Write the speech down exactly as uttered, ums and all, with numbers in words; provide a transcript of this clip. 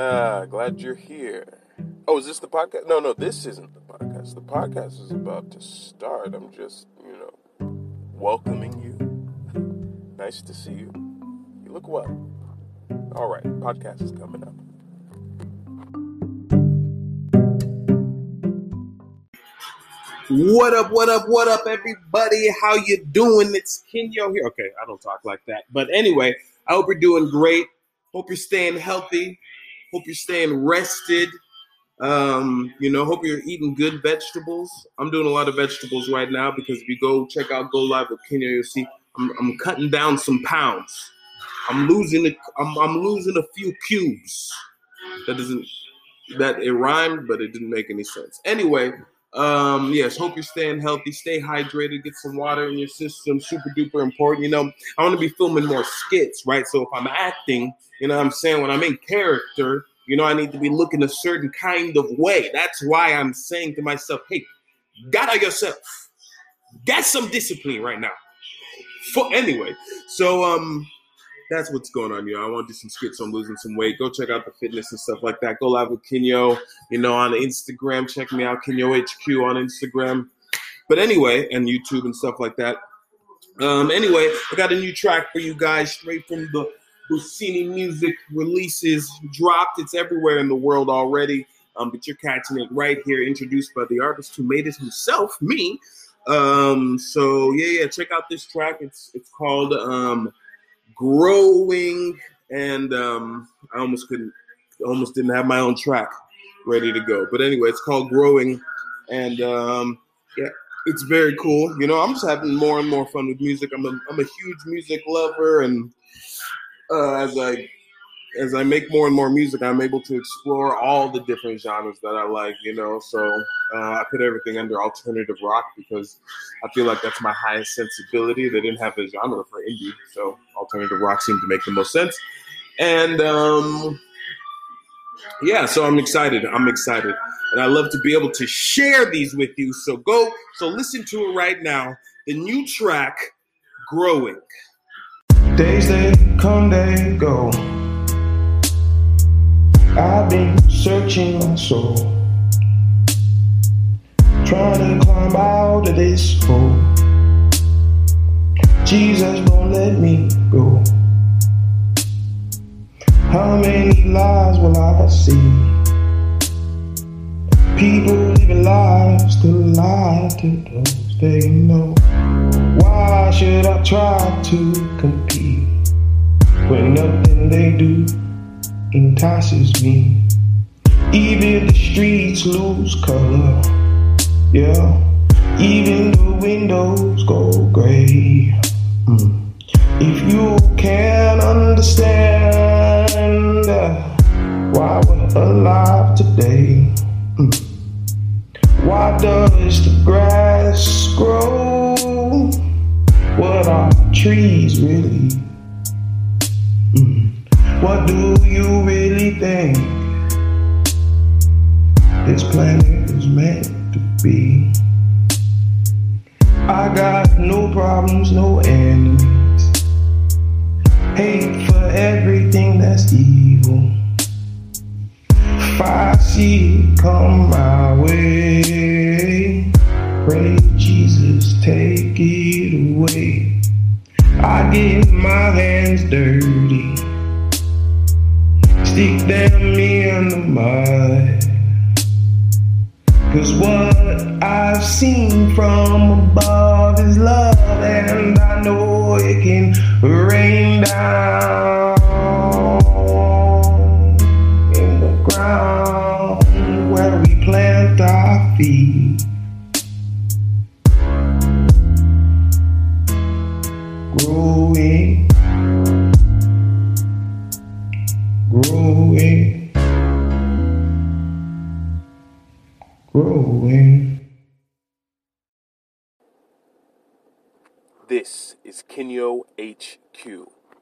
Ah, glad you're here. Oh, is this the podcast? No, no, this isn't the podcast. The podcast is about to start. I'm just, you know, welcoming you. Nice to see you. You look well. All right, podcast is coming up. What up, what up, what up, everybody? How you doing? It's Kinyo here. Okay, I don't talk like that. But anyway, I hope you're doing great. Hope you're staying healthy. Hope you're staying rested. Um, you know, hope you're eating good vegetables. I'm doing a lot of vegetables right now because if you go check out Go Live with Kenya, you'll see I'm, I'm cutting down some pounds. I'm losing a, I'm, I'm losing a few cubes. That doesn't, that it rhymed, but it didn't make any sense. Anyway. Um, yes, hope you're staying healthy, stay hydrated, get some water in your system, super duper important. You know, I want to be filming more skits, right? So if I'm acting, you know what I'm saying, when I'm in character, you know, I need to be looking a certain kind of way. That's why I'm saying to myself, hey, gather yourself, get some discipline right now. For anyway, so, um, that's what's going on, you know. I want to do some skits. So I'm losing some weight. Go check out the fitness and stuff like that. Go Live with Kinyo, you know, on Instagram. Check me out, Kinyo H Q on Instagram. But anyway, and YouTube and stuff like that. Um, anyway, I got a new track for you guys straight from the Buscini music releases dropped. It's everywhere in the world already, um, but you're catching it right here, introduced by the artist who made it himself, me. Um, so, yeah, yeah, check out this track. It's, it's called... Um, Growing, and um, I almost couldn't, almost didn't have my own track ready to go. But anyway, it's called Growing, and um, yeah, it's very cool. You know, I'm just having more and more fun with music. I'm a, I'm a huge music lover, and uh, as I, as I make more and more music, I'm able to explore all the different genres that I like. You know, so uh, I put everything under alternative rock because I feel like that's my highest sensibility. They didn't have a genre for indie, so alternative rock seemed to make the most sense. And um, yeah, so I'm excited. I'm excited, and I love to be able to share these with you. So go, so listen to it right now. The new track, Growing. Days they come, they go. I've been searching so, trying to climb out of this hole. Jesus, don't let me go. How many lies will I see? People living lives to lie to those they know. Why should I try to compete when nothing they do entices me? Even the streets lose color, yeah. Even the windows go gray. Mm. If you can't understand why we're alive today, mm. Why does the grass grow? What are trees really? Mm. What do you really think this planet is meant to be? I got no problems, no enemies. Hate for everything that's evil. If I see it come my way, pray Jesus, take it away. I get my hands dirty, stick them in the mud. Cause what I've seen from above is love, and I know it can rain down in the ground where we plant our feet. Growing. Growing, growing. This is Kinyo H Q.